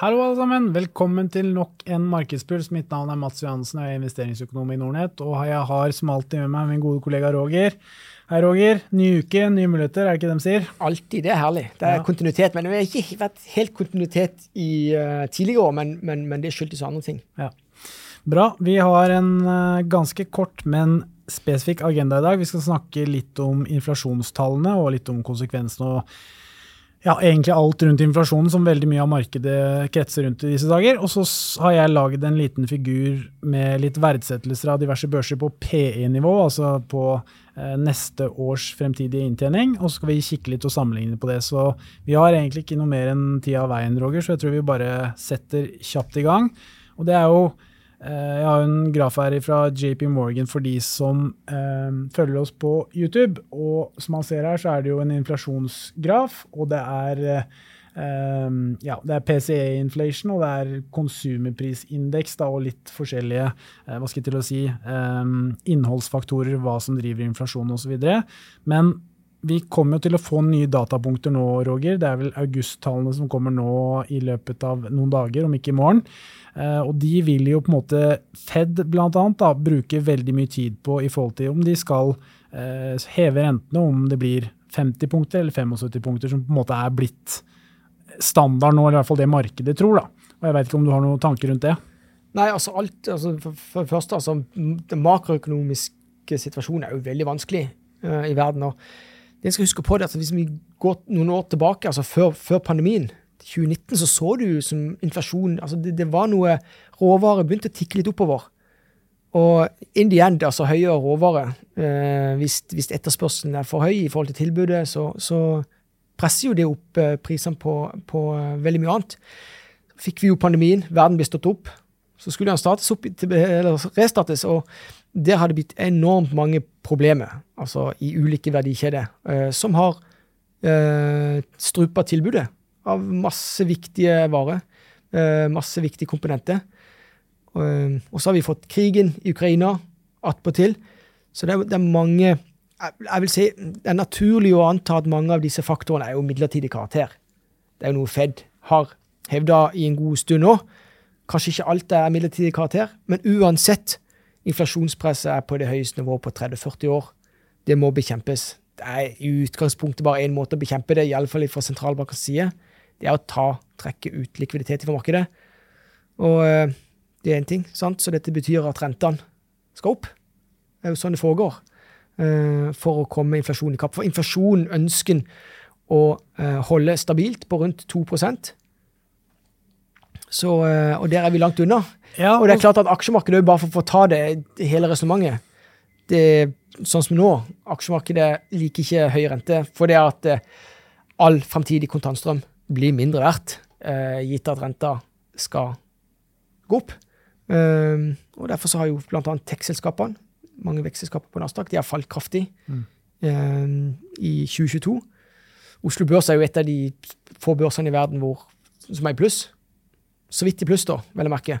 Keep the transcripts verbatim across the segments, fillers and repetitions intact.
Hallo alle sammen, velkommen til nok en markedspuls. Mitt navn er Mats Johansson, jeg er investeringsøkonom i Nordnet, og jeg har smalt med meg min gode kollega Råger. Hei Råger, ny uke, nye muligheter, er det ikke de sier? Altid, det er herlig. Det er ja. Kontinuitet, men det har ikke vært helt kontinuitet i uh, tidligere år, men, men, men det skyldes andre ting. Ja. Bra, vi har en uh, ganske kort, men spesifikk agenda i dag. Vi skal snakke litt om inflasjonstallene og litt om konsekvensene og Ja, egentlig alt rundt inflasjonen som veldig mye av markedet kretser rundt i disse dager. Og så har jeg laget en liten figur med litt verdsettelser av diverse børser på P E-nivå, altså på eh, neste års fremtidige inntjening. Og så skal vi kikke litt og sammenligne på det. Så vi har egentlig ikke noe mer enn tida av veien, Roger, så jeg tror vi bare setter kjapt i gang. Og det er jo, eh, jeg har en graf her fra J P Morgan for de som eh, følger oss på YouTube, og som man ser her så er det jo en inflasjonsgraf, og det er, eh, ja, det er P C E-inflation, og det er konsumerprisindeks da, og litt forskjellige, eh, hva skal jeg til å si, eh, innholdsfaktorer, hva som driver inflasjon og så videre. Men vi kommer jo til å få nye datapunkter nå, Roger. Det er vel augusttallene som kommer nå i løpet av noen dager, om ikke i morgen. Eh, og de vil jo på en måte, Fed blant annet, da, bruke veldig mye tid på i forhold til om de skal eh, heve rentene, om det blir femti punkter eller syttifem punkter, som på en måte er blitt standard nå, eller i hvert fall det markedet tror. Da. Og jeg vet ikke om du har noen tanker rundt det? Nei, altså alt, altså, for det første, altså, den makroøkonomiske situasjonen er jo veldig vanskelig uh, i verden, og det skal huske på det, at hvis vi går noen år tilbake, altså før, før pandemien, tjue nitten, så så du som inflasjon, altså det, det var noe råvarer begynte å tikke litt oppover. Og in the end, altså høyere råvarer, eh, hvis, hvis etterspørselen er for høy i forhold til tilbudet, så, så presser jo det opp eh, prisene på, på eh, veldig mye annet. Fikk vi jo pandemien, verden ble stått opp, så skulle den startes opp, eller restartes, og der har det blitt enormt mange problemer, altså i ulike verdikjeder, eh, som har eh, strupet tilbudet av masse viktige varer, eh, masse viktige komponenter. Eh, og så har vi fått krigen i Ukraina, att på til. Så det er, det er mange, jeg, jeg vil si, det er naturlig å anta at mange av disse faktorene er jo midlertidig karakter. Det er jo noe Fed har hevdet i en god stund nå. Kanskje ikke alt er midlertidig karakter, men uansett, inflasjonspresset er på det høyeste nivået på tretti til førti år. Det må bekjempes. Det er i utgangspunktet bare en måte å bekjempe det, i alle fall fra sentralbankens side. Det er å ta, trekke ut likviditet fra markedet. Og det er en ting, sant? Så dette betyr at rentene skal opp. Det er jo sånn det foregår for å komme inflasjonen i kapp. For inflasjonen ønsker å holde stabilt på rundt to prosent. Så, og der er vi langt unna. Ja, og, og det er klart at aksjemarkedet, bare for å få ta det hele resonnementet, det er sånn som nå, aksjemarkedet liker ikke høy rente, for det er at eh, all fremtidig kontantstrøm blir mindre verdt, eh, gitt at renta skal gå opp. Um, og derfor så har jo blant annet tech-selskapene, mange vekstselskaper på Nasdaq, de har falt kraftig mm. um, i tjue tjueto. Oslo Børs er jo et av de få børsene i verden hvor, som er i pluss. Så vidt i pluss da, vel å merke.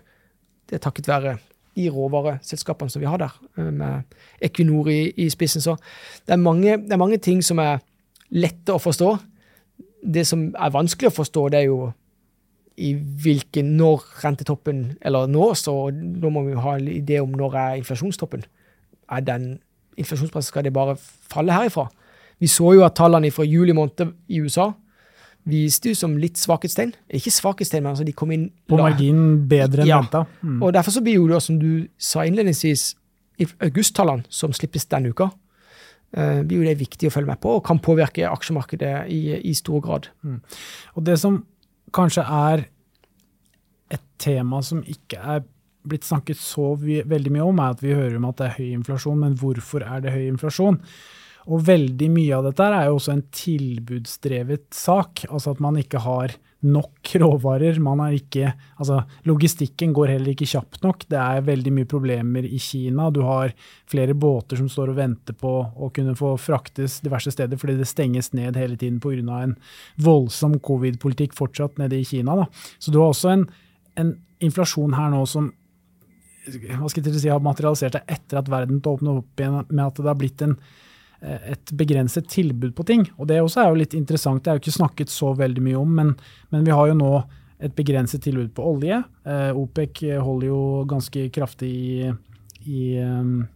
Det er takket være de råvareselskapene som vi har der, med Equinor i, i spissen. Så det er, mange, det er mange ting som er lette å forstå. Det som er vanskelig å forstå, det er jo i hvilken, når rentetoppen, eller nå, så nå må vi ha en idé om når er inflasjonstoppen. Er den inflasjonspresset, skal det bare falle herifra? Vi så jo at tallene fra juli måned i U S A, viste jo som litt svakhetstegn. Ikke svakhetstegn, men altså de kom inn på marginen bedre enn venta. Ja. Mm. Og derfor så blir jo det, som du sa innledningsvis, augusttallene som slippes denne uka, uh, blir jo det viktig å følge med på, og kan påvirke aksjemarkedet i, i stor grad. Mm. Og det som kanskje er et tema som ikke er blitt snakket så veldig mye om, er at vi hører om at det er høy inflasjon, men hvorfor er det høy inflasjon? Og veldig mye av dette er jo også en tilbudsdrevet sak, altså at man ikke har nok råvarer, man har ikke, altså logistikken går heller ikke kjapt nok, det er veldig mye problemer i Kina, du har flere båter som står og venter på å kunne få fraktes diverse steder, fordi det stenges ned hele tiden på grunn av en voldsom covid-politikk fortsatt nede i Kina. Da. Så du har også en, en inflasjon her nå som, hva skal jeg si, har materialisert seg etter at verden åpnet opp igjen, med at det har blitt en et begrenset tilbud på ting, og det også er jo litt interessant, det er jo ikke snakket så veldig mye om, men, men vi har jo nå ett begränsat tillbud på olja. Eh, OPEC håller ju ganska kraftigt i, i, um,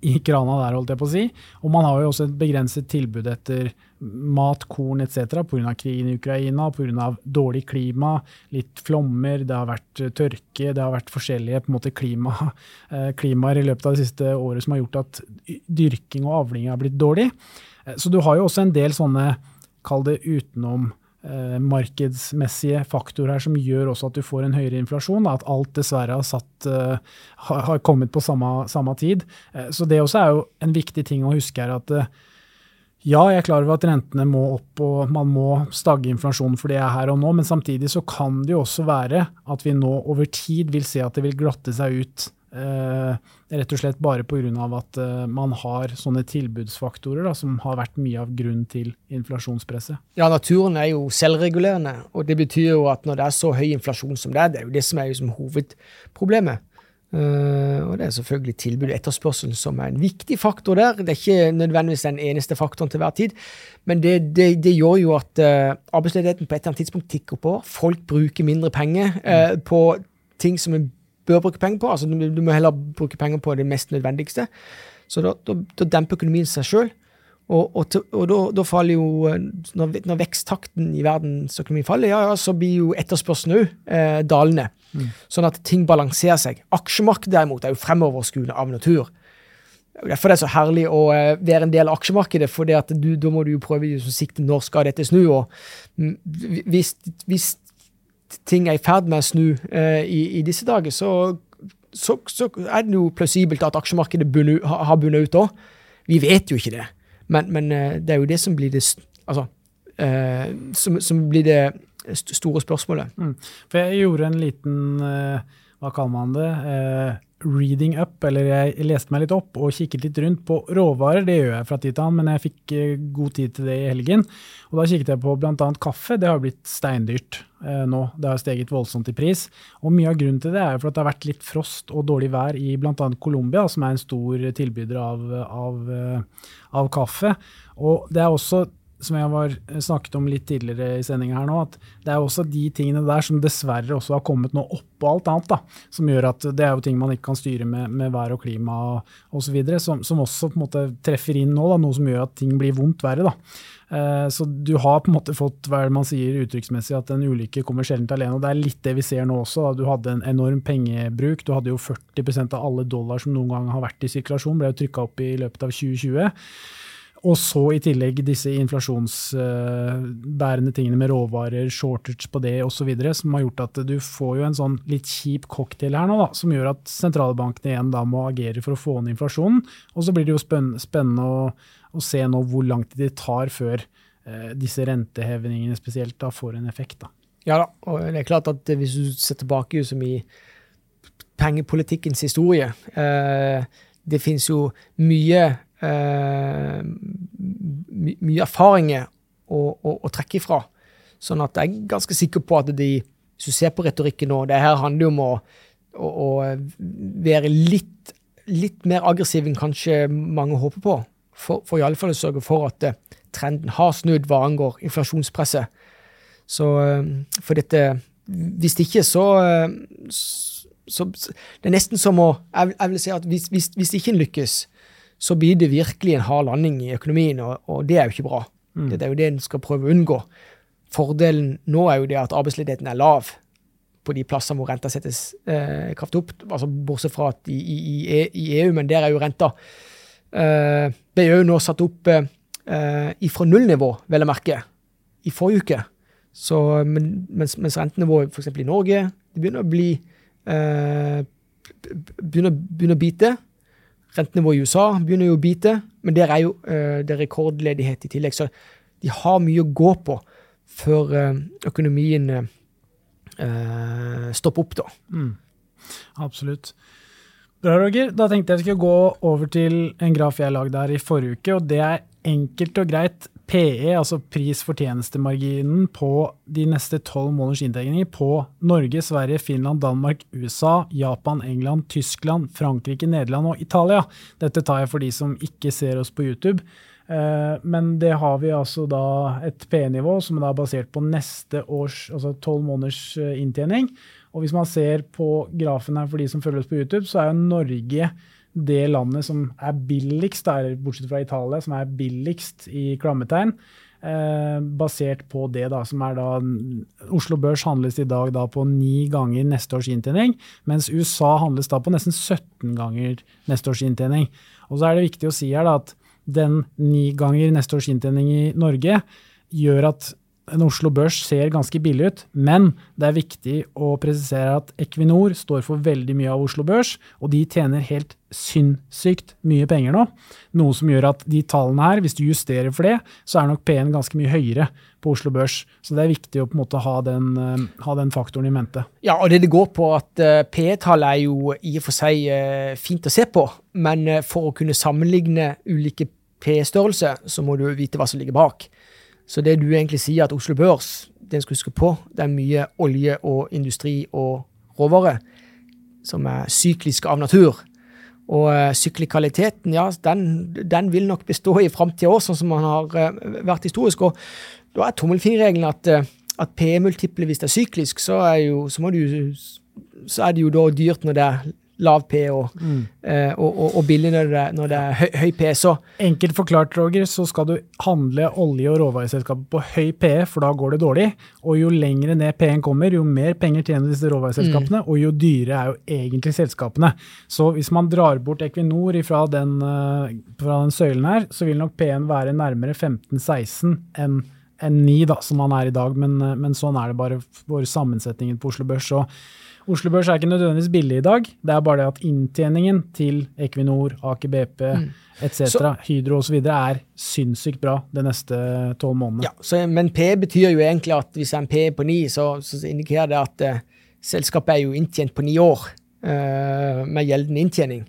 i krana där, håller jag på att säga. Och man har ju också ett begränsat tillbud efter mat, korn et cetera på grund av krigen i Ukraina, på grund av dåligt klima, lite flommer, det har varit törke, det har varit forskjellige på en måte klima, eh, klimaer i løpet av det siste året som har gjort att dyrking och avling har blivit dårlig. Eh, så du har ju också en del sånne, kall det utenom eh, markedsmessige faktorer som gör också att du får en högre inflation, da, att allt dessverre har, satt, eh, har, har kommit på samma, samma tid. Eh, så det också är ju en viktig ting att huska, är att eh, ja, jag klarar över att räntorna må upp och man må stagga inflation för det är här och nu, men samtidigt så kan det ju också vara att vi nå över tid vill se att det vill glatta sig ut eh, rätt och slett bara på grund av att eh, man har såna tillbudsfaktorer da, som har varit mycket av grund till inflationspresset. Ja, naturen är ju självregulerande och det betyder att när det är så hög inflation som det är, det är ju det som är ju som huvudproblemet. Uh, og det er selvfølgelig tilbud og etterspørsel som er en viktig faktor der. Det er ikke nødvendigvis den eneste faktoren til hver tid, men det, det, det gjør jo at uh, arbeidsledigheten på et eller annet tidspunkt tikker på. Folk bruker mindre penger uh, på ting som man bør bruke penger på. Altså, du, du må heller bruke penger på det mest nødvendigste. Så da, da, da demper økonomien seg selv. Og, og, og da, da faller jo når, når veksttakten i verdens økonomi faller, ja, ja, så blir jo etterspørselen jo eh, dalende. Mm. Sånn at ting balanserer seg. Aksjemarkedet derimot er jo fremoverskuende av natur. Derfor er det så herlig å eh, være en del av aksjemarkedet, for det at du, da må du jo prøve å sikte når skal dette snu, og m, hvis, hvis ting er i ferd med å snu eh, i, i disse dager, så, så, så er det jo plausibelt at aksjemarkedet bunnet, har, har bunnet ut da. Vi vet jo ikke det. Men, men det er jo det som blir det, altså, eh, som, som blir det st- store spørsmålet. Mm. For jeg gjorde en liten, eh, hva kaller man det, eh, reading up, eller jeg leste meg litt opp og kikket litt rundt på råvarer, det gjør jeg fra tid til annen, men jeg fikk eh, god tid til det i helgen. Og da kikket jeg på blant annet kaffe, det har blitt steindyrt eh, nå, det har steget voldsomt i pris. Og mye av grunnen til det er for at det har vært litt frost og dårlig vær i blant annet Colombia, som er en stor tilbyder av, av, av kaffe. Og det er også, som jeg har snakket om litt tidligere i sendingen her nå, at det er også de tingene der som dessverre også har kommet nå opp og alt annet da, som gjør at det er jo ting man ikke kan styre med, med vær og klima og, og så videre, som, som også på en måte treffer inn nå da, noe som gjør at ting blir vondt verre da. Eh, så du har på en måte fått, hva man sier uttrykksmessig, at en ulykke kommer sjelden alene, og det er litt det vi ser nå også, da. Du hadde en enorm pengebruk, du hadde jo førti prosent av alle dollar som noen gang har vært i sirkulasjon, ble jo trykket opp i løpet av tjue tjue. Og så i tillegg disse inflasjonsbærende tingene med råvarer, shortage på det og så videre, som har gjort at du får jo en sånn litt kjip cocktail her nå da, som gjør at sentralbankene igjen da må agere for å få ned inflasjonen. Og så blir det jo spennende å, å se nå hvor langt det tar før eh, disse rentehevningene spesielt da får en effekt da. Ja da, og det er klart at hvis du ser tilbake jo som i pengepolitikkens historie, eh, det finnes jo mye Uh, mye my erfaringer å, å, å trekke ifra. Sånn at jeg er ganske sikker på at de, hvis du ser på retorikken nå, det her handler om å, å, å være litt, litt mer aggressiv enn kanskje mange håper på. For, for i alle fall å sørge for at uh, trenden har snudd hva angår inflasjonspresset. Så uh, for dette, hvis det ikke så... Uh, så det er nesten som å... Jeg, jeg vil si at hvis, hvis, hvis det ikke lykkes, så blir det virkelig en hard landing i økonomien, og, og det er jo ikke bra. Mm. Det er jo det en skal prøve å unngå. Fordelen nå er jo det at arbeidsledigheten er lav på de plasser hvor renta settes eh, kraftig opp, altså bortsett fra at i, i, i E U, men der er jo renta. Eh, det er jo nå satt opp eh, ifra nullnivå, vel å merke, i forrige uke. Så, men, mens, mens rentenivået for eksempel i Norge, det begynner å bli eh, begynner, begynner å bite. Rentenivået i U S A begynner jo å bite, men der er jo uh, det er rekordledighet i tillegg, så de har mye å gå på før uh, økonomien uh, stopper opp da. Mm. Absolutt. Bra, Roger. Da tenkte jeg skulle gå over til en graf jeg lagde her i forrige uke, og det er enkelt og greit P E, altså prisfortjenestemarginen på de neste tolv måneders inndekning på Norge, Sverige, Finland, Danmark, U S A, Japan, England, Tyskland, Frankrike, Nederland og Italia. Dette tar jeg for de som ikke ser oss på YouTube. Men det har vi altså da et P-nivå som er basert på neste års, altså tolv måneders inntjening. Og hvis man ser på grafen her for de som følger oss på YouTube, så er jo Norge det landet som er billigst, der, bortsett fra Italia, som er billigst i klammetegn, eh, basert på det da, som er da, Oslo Børs handles i dag da på ni ganger neste års inntjening, mens U S A handles da på nesten sytten ganger neste års inntjening. Og så er det viktig å si her da, at den ni ganger neste års inntjening i Norge gjør at en Oslo Børs ser ganske billig ut, men det er viktig å presisere at Equinor står for veldig mye av Oslo Børs, og de tjener helt sinnssykt mye penger nå. Noe som gjør at de tallene her, hvis du justerer for det, så er nok P-en ganske mye høyere på Oslo Børs. Så det er viktig å på en måte ha den, ha den faktoren i mente. Ja, og det det går på at P-tallet er jo i og for seg fint å se på, men for å kunne sammenligne ulike P-størrelser, så må du vite hva som ligger bak. Så det du egentlig sier at Oslo Børs, den skal huske på, det er mye olje og industri og råvare som er sykliske av natur. Og syklikaliteten, ja, den, den vil nok bestå i fremtiden også, sånn som man har vært historisk. Og da er tommelfingerregelen at, at P-multiple, hvis det er syklisk, så er, jo, så, må du, så er det jo da dyrt når det er lav P og, mm. eh, og, og, og billig når det, når det er høy, høy P. Så. Enkelt forklart, Råger, så skal du handle olje- og råvareselskapet på høy P, for da går det dårlig. Og jo lengre ned P-en kommer, jo mer penger tjener disse råvareselskapene, mm. og jo dyre er jo egentlig selskapene. Så hvis man drar bort Equinor fra den, fra den søylen her, så vil nok P-en være nærmere femten til seksten enn enn ni da, som han er i dag, men, men sånn er det bare for sammensetningen på Oslo Børs. Og Oslo Børs er ikke nødvendigvis billig i dag, det er bare det at inntjeningen til Equinor, A K B P, mm. et cetera, Hydro og så videre er sinnssykt bra de neste tolv månedene. Ja, så, men P betyr jo egentlig at hvis en P på ni, så, så indikerer det at eh, selskapet er jo inntjent på ni år eh, med gjeldende inntjening.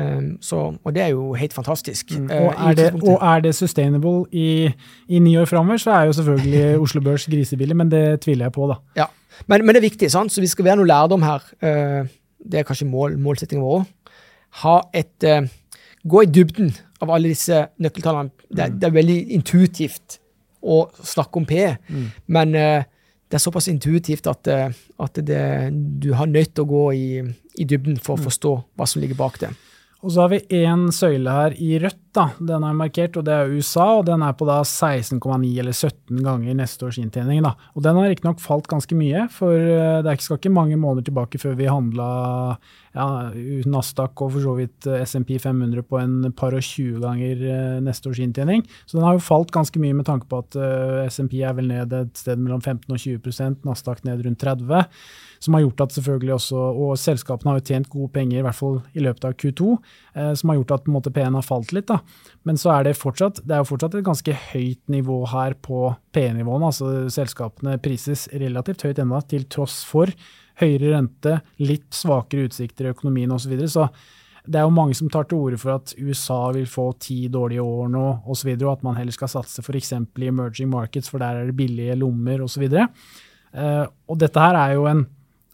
Um, så, og det er jo helt fantastisk. Mm. Og, er det, og er det sustainable i, i ni år fremover, så er jo selvfølgelig Oslo Børs grisebillig, men det tviler jeg på da. Ja, men, men det er viktig, sant? Så vi skal være noe lærdom her. Uh, det er kanskje mål, målsettingen vår også. Ha et, uh, gå i dybden av alle disse nøkkeltallene. Det, det er veldig intuitivt å snakke om P, mm. men uh, det er såpass intuitivt at, at det, du har nødt til å gå i, i dybden for å forstå hva som ligger bak det. Og så har vi en søyle her i rødt da, den er markert, og det er U S A, og den er på da seksten komma ni eller sytten ganger neste års inntjening da. Og den har ikke nok falt ganske mye, for det skal ikke mange måneder tilbake før vi handlet ja, Nasdaq og for så vidt S and P five hundred på en par og tjue ganger neste års inntjening. Så den har jo falt ganske mye med tanke på at S and P er vel ned et sted mellom femten og tjue prosent, Nasdaq ned rundt tretti, som har gjort at selvfølgelig også, og selskapene har jo tjent gode penger, i hvert fall i løpet av Q to, eh, som har gjort at på en måte P-en har falt litt da. Men så er det fortsatt, det er jo fortsatt et ganske høyt nivå her på P-nivåen, altså selskapene prises relativt høyt enda, til tross for høyere rente, litt svakere utsikter i økonomien og så videre, så det er jo mange som tar til orde for at U S A vil få ti dårlige år nå, og så videre, og at man heller skal satse for eksempel i emerging markets, for der er det billige lommer og så videre. Eh, og dette her er jo en,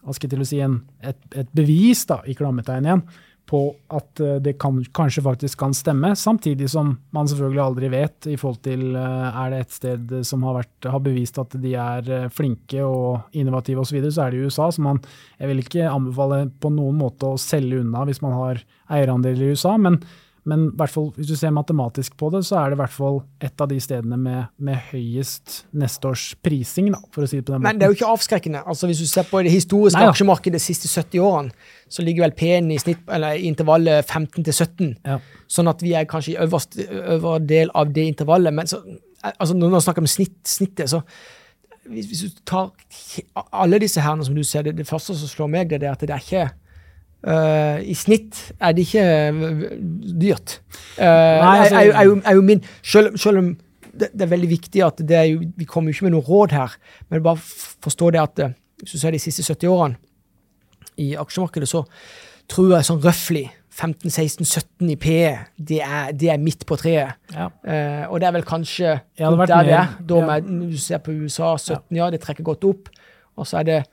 hva skal jeg til å si, en, et, et bevis da, i klammetegn igjen, på at det kan, kanskje faktisk kan stemme, samtidig som man selvfølgelig aldri vet i forhold til er det et sted som har, vært, har bevist at de er flinke og innovative og så videre, så er det i U S A, så man, jeg vil ikke anbefale på noen måte å selge unna hvis man har eierandeler i U S A, men, men i hvert fall, hvis du ser matematisk på det, så er det i hvert fall et av de stedene med, med høyest neste års prising, da, for å si det på den måten. Men det er jo ikke avskrekkende. Altså, hvis du ser på det historiske aksjemarkedet de siste sytti årene, så ligger vel P-en i, snitt, eller, i intervallet femten til sytten. Ja. Sånn at vi er kanskje i øverst, øver del av det intervallet. Men så, altså, når vi snakker om snitt, snittet, så hvis, hvis du tar alle disse herrene som du ser, det, det første som slår meg, det er at det er ikke Uh, i snitt er det ikke dyrt. Uh, Nei, altså, er, er, jo, er jo min, selv, selv om det, det er veldig viktig at det er jo, vi kommer jo ikke med noen råd her, men bare forstå det at hvis du ser de siste sytti årene i aksjemarkedet, så tror jeg sånn røffelig femten, seksten, sytten i P E, det er, det er midt på treet. Ja. Uh, og det er vel kanskje ja, det der det er. Da med, du ser på U S A, sytten, ja. ja, det trekker godt opp. Og så er det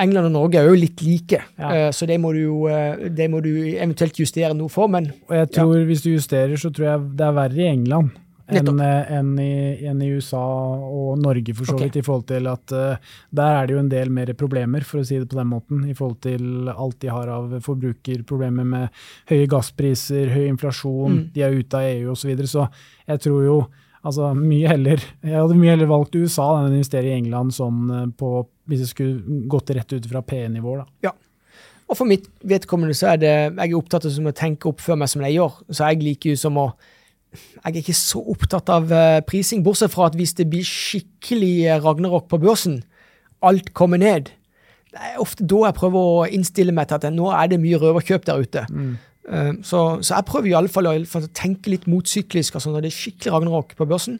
England og Norge er jo litt like, ja. uh, så det må, du, uh, det må du eventuelt justere noe for, men... Og jeg tror, ja. Hvis du justerer, så tror jeg det er verre i England, än än i, än i U S A och Norge för så vidt okay. I förhåll till att uh, där är det ju en del mer problemer för att säga si det på den måten I förhåll till allt de har av förbrukarproblemer med höga gaspriser, hög inflation, mm. de är ute av E U och så vidare så jag tror ju alltså mycket heller jag hade mycket heller valt U S A än investera I England som på hvis det skulle gått rätt ut från P-nivå då. Ja. Och för mitt vedkommende så är det jag är upptatt av som att tänka upp för mig som jag gör så jag liker ju som att jag är inte så upptatt av prising bortsett från att hvis det blir skikkelig ragnarok på börsen allt kommer ned. Det är ofta då jag prövar att inställa mig till att nu är det mycket rövarköp där ute. Mm. Så så jag prövar I alla fall att tänka lite motcykliskt alltså när det är skikkelig ragnarok på börsen.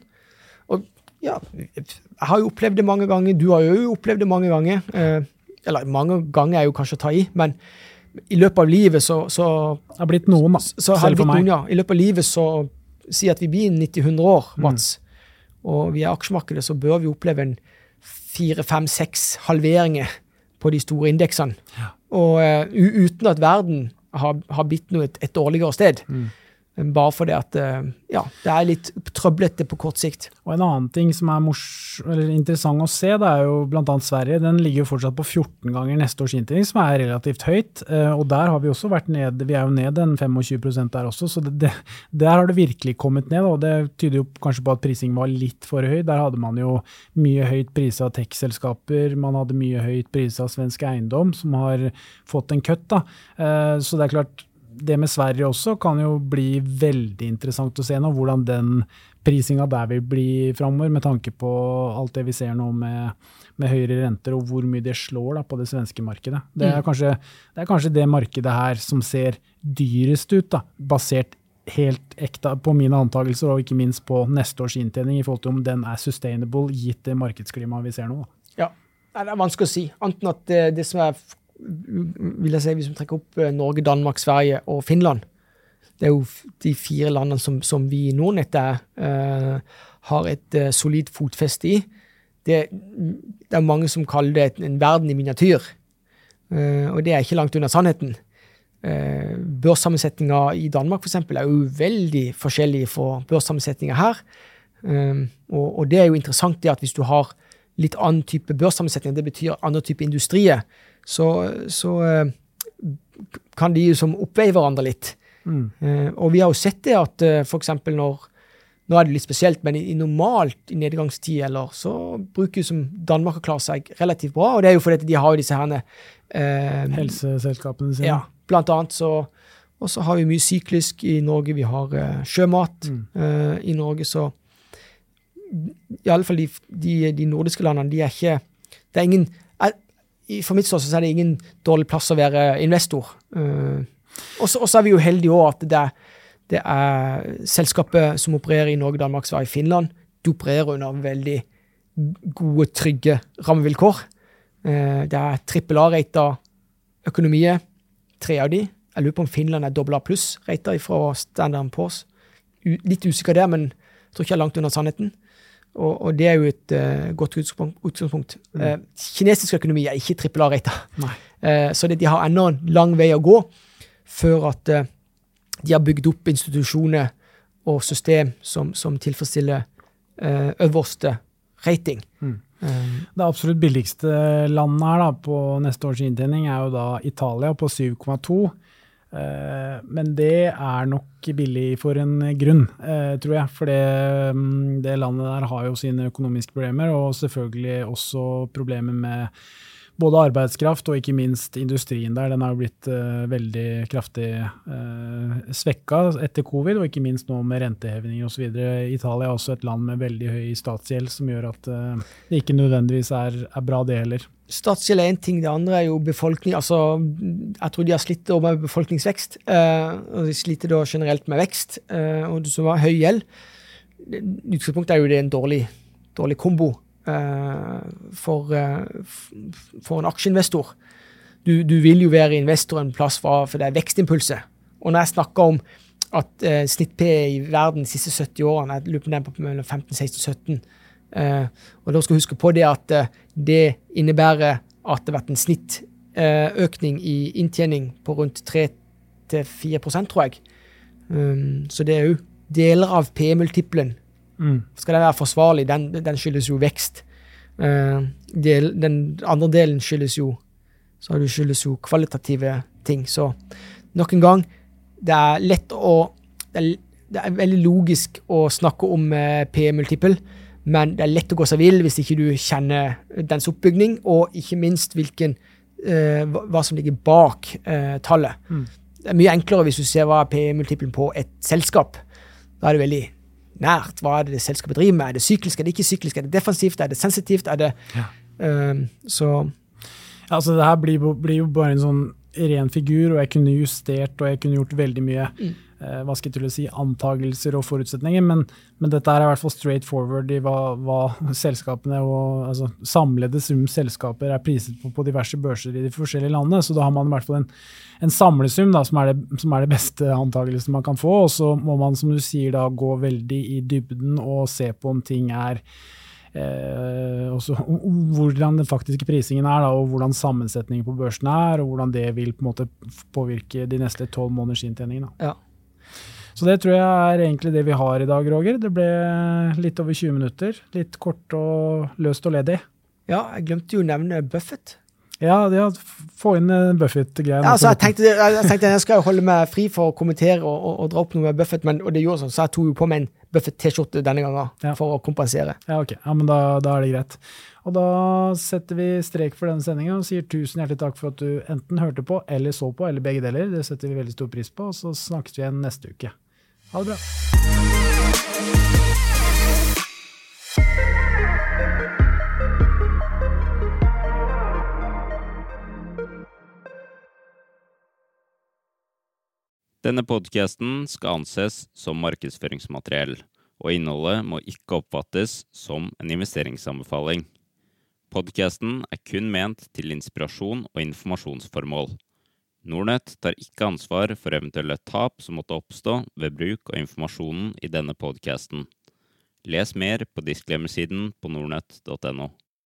Och ja, jag har ju upplevt det många gånger, du har ju upplevt det många gånger. Eller många gånger är ju kanske ta I, men I löpet av livet så så har blivit någon så har blivit någon ja, I löpet av livet så säger att vi blir nittio hundra år Mats. Mm. Och vi är aktiemarknaden så bör vi uppleva en fyra fem sex halveringar på de stora indexen. Ja. Och uh, utan att världen har har blivit något ett dårligare sted. Mm. Bara för det att ja, det är lite tröbbligt på kort sikt. Och en annan ting som är mors eller intressant att se det är ju bland annat Sverige, den ligger ju fortsatt på fjorton gånger nästa års intäkter som är relativt högt och där har vi också varit ned, vi är ju ned en tjugofem procent där också så det, det, där har det verkligen kommit ned och det tyder ju kanske på att prisingen var lite för hög. Där hade man ju mycket höjt priser av techselskaper, man hade mycket höjt priser av svenska egendom som har fått en kutt då. Så det är klart det med Sverige också kan ju bli väldigt intressant att se nu hurdan den prisingen där vi blir framöver med tanke på allt det vi ser nu med med högre räntor och hur mycket det slår då på det svenska marknaden. Det är mm. kanske det är kanske det marknaden här som ser dyrest ut då baserat helt äkta på mina antagelser och inte minst på nästa års intjäning I förhållande om den är sustainable givet det marknadsklimat vi ser nu. Ja, det är vanskligt att säga. Antingen att det, det som är vill jag säga vi som trekker upp Norge, Danmark, Sverige och Finland. Det är ju de fyra landen som som vi I Nordnet är, uh, har ett uh, solid fotfäste I. Det, det är många som kallar det en världen I miniatyr. Uh, och det är inte långt undan sannheten. Uh, børssammensetningar I Danmark för exempel är ju väldigt forskjellig från børssammensetningar här. Uh, och, och det är ju intressant det att hvis du har lite annan typ av børssammensetning, det betyder annan typ industrier. Så, så kan de ju som uppväga varandra lite. Mm. Eh, och vi har ju sett det att för exempel när, nu är det lite speciellt, men I, I normalt I nedgångstid eller så brukar ju som Danmark och klara sig relativt bra. Och det är ju för att de har ju dessa här eh, hälsosällskapen. Ja, bland annat så, och så har vi mycket cyklisk I Norge, vi har eh, sjömat mm. eh, I Norge så I alla fall de, de, de nordiska länderna, de är inte, det är ingen för mitt så så är det ingen dålig plats att vara investor. Uh, och så, så är vi ju heldiga år att det, det är sällskapet som opererar I Norge, Danmark, Sverige, Finland. De opererar under väldigt goda, trygga ramvillkor. Uh, det är trippel A-rater ekonomier, tre av de. Jag lurer på om Finland är dubbel A plus rater ifrån Standard and Poor's. U- lite usikker där, men jag tror inte jag är långt under sannheten. Och, och det är ju ett uh, gott utgångspunkt. Mm. Uh, kinesisk ekonomi är inte trippel A-rated. Uh, så det, de har ännu en lång väg att gå för att uh, de har byggt upp institutioner och system som, som tillfredsställer uh, överste rating. Mm. Det absolut billigste landet här då på nästa års intjäning är ju då Italien på sju komma två. Men det är nog billigt för en grund tror jag för det, det landet där har ju sina ekonomiska problem och selvfølgelig också problem med både arbetskraft och inte minst industrin där den har blivit väldigt kraftigt sväckad efter covid och inte minst nu med räntehöjningar och så vidare. Italien är också ett land med väldigt hög statsgäld som gör att det inte nödvändigtvis är, är bra det heller. Statsgäld är en ting, det andra är ju befolkning, alltså jag tror de har slitt med befolkningsväxt eh, och de sliter då generellt med växt eh, och det som var hög gäld. Utgångspunkten är ju det en dålig dålig kombo eh, för eh, för en aktieinvestor. Du du vill ju vara investor en plats för för det är växtimpulser. Och när jag snackar om att eh, snitt P I världen de sista sjuttio åren är lupen på mellan femton sexton sjutton. Uh, och då ska huska på det att uh, det innebär att det varit en snittökning uh, I intjäning på runt tre till fyra procent tror jag. Um, så det är ju delar av P-multiplen Mm. Skal den være forsvarlig, den, den skyldes jo vekst. Uh, del, den andre delen skyldes jo, så det skyldes jo kvalitative ting. Så nok en gang, det er lett å, det er, det er veldig logisk å snakke om uh, P E-multiple, men det er lett å gå seg vill hvis ikke du kjenner dens oppbygging, og ikke minst hvilken, uh, hva som ligger bak uh, tallet. Mm. Det er mye enklere hvis du ser hva P E-multiplen på et selskap. Da er det veldig nært. Hva er det, det selskapet driver med? Er det syklisk? Er det ikke syklisk? Er det defensivt? Er det sensitivt? Er det... Ja. Uh, så... Altså det her blir, blir jo bare en sånn ren figur, og jeg kunne justert, og jeg kunne gjort veldig mye, mm. eh, hva skal jeg til å si, antagelser og forutsetninger, men, men dette er i hvert fall straight forward i hva, hva selskapene og altså, samlede sum selskaper er priset på på diverse børser i de forskjellige landene, så da har man i hvert fall en, en samlesum da, som, er det, som er det beste antagelsen man kan få, og så må man, som du sier, da, gå veldig i dybden og se på om ting er Eh, også, hvordan den faktiske prisingen er da, og hvordan sammensetningen på børsen er og hvordan det vil på en måte påvirke de neste tolv måneders inntjening da. Ja. Så det tror jeg er egentlig det vi har i dag, Roger. Det ble litt over tjue minutter, litt kort og løst og ledig. Ja, jeg glemte jo å nevne Buffett. Ja, ja, få inn Buffett-greier. Ja, altså, jeg, tenkte, jeg tenkte jeg skal holde meg fri for å kommentere og, og, og dra opp noe med Buffett, men, og det gjorde sånn, så jeg tog jo på meg en Buffett-t-skjorte denne gangen ja. For å kompensere. Ja, ok. Ja, men da, da er det greit. Og da setter vi strek for denne sendingen og sier tusen hjertelig takk for at du enten hørte på, eller så på, eller begge deler. Det setter vi veldig stor pris på, og så snakkes vi igjen neste uke. Ha det bra! Denne podcasten skal anses som markedsføringsmateriell, og innholdet må ikke oppfattes som en investeringsanbefaling. Podcasten er kun ment til inspirasjon og informasjonsformål. Nordnet tar ikke ansvar for eventuelle tap som måtte oppstå ved bruk av informasjonen i denne podcasten. Les mer på disclaimer-siden på nordnet punktum no.